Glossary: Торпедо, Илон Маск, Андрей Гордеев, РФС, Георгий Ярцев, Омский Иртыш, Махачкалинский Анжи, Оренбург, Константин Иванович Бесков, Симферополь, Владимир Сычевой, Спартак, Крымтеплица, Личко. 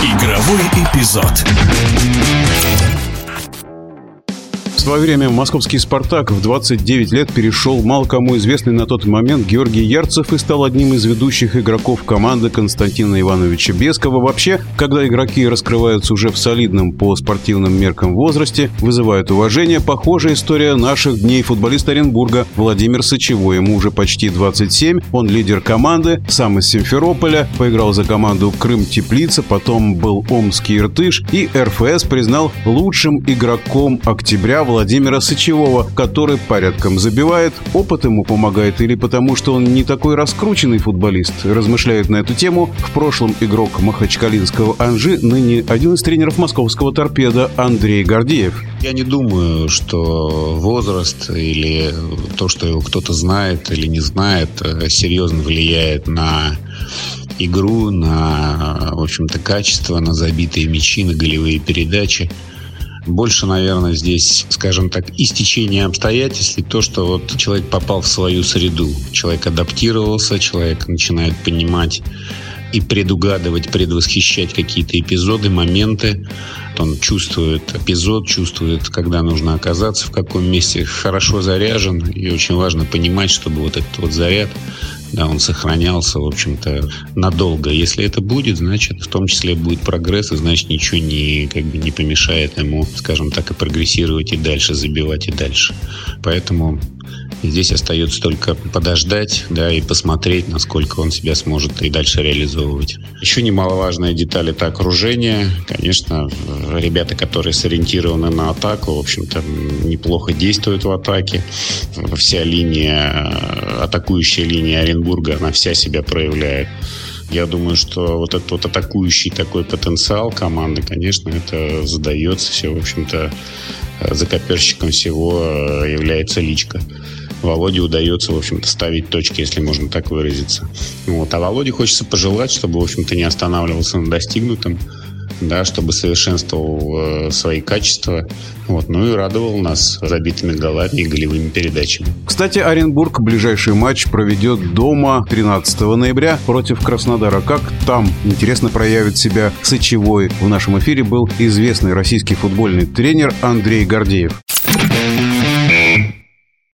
Игровой эпизод. В свое время московский «Спартак» в 29 лет перешел мало кому известный на тот момент Георгий Ярцев и стал одним из ведущих игроков команды Константина Ивановича Бескова. Вообще, когда игроки раскрываются уже в солидном по спортивным меркам возрасте, вызывают уважение, похожая история наших дней. Футболист Оренбурга Владимир Сычевой, ему уже почти 27, он лидер команды, сам из Симферополя, поиграл за команду «Крымтеплица», потом был «Омский Иртыш», и РФС признал лучшим игроком октября Владимира Сычевого, который порядком забивает. Опыт ему помогает или потому, что он не такой раскрученный футболист? Размышляет на эту тему в прошлом игрок Махачкалинского Анжи, ныне один из тренеров московского «Торпедо» Андрей Гордеев. Я не думаю, что возраст или то, что его кто-то знает или не знает, серьезно влияет на игру, на, в общем-то, качество, на забитые мячи, на голевые передачи. Больше, наверное, здесь, скажем так, истечение обстоятельств и то, что вот человек попал в свою среду. Человек адаптировался, человек начинает понимать и предугадывать, предвосхищать какие-то эпизоды, моменты. Он чувствует эпизод, чувствует, когда нужно оказаться, в каком месте, хорошо заряжен. И очень важно понимать, чтобы вот этот вот заряд, да, он сохранялся, в общем-то, надолго. Если это будет, значит, в том числе будет прогресс, и значит, ничего не помешает ему, скажем так, и прогрессировать, и дальше забивать, и дальше. Поэтому здесь остается только подождать, да, и посмотреть, насколько он себя сможет и дальше реализовывать. Еще немаловажная деталь – это окружение. Конечно, ребята, которые сориентированы на атаку, в общем-то, неплохо действуют в атаке. Вся линия, атакующая линия Оренбурга, она вся себя проявляет. Я думаю, что вот этот вот атакующий такой потенциал команды, конечно, это задается все, в общем-то, закоперщиком всего является Личко. Володе удается, в общем-то, ставить точки, если можно так выразиться. Вот. А Володе хочется пожелать, чтобы, в общем-то, не останавливался на достигнутом, да, чтобы совершенствовал свои качества, вот, ну и радовал нас забитыми голами и голевыми передачами. Кстати, Оренбург ближайший матч проведет дома 13 ноября против Краснодара. Как там интересно проявит себя Сычевой? В нашем эфире был известный российский футбольный тренер Андрей Гордеев.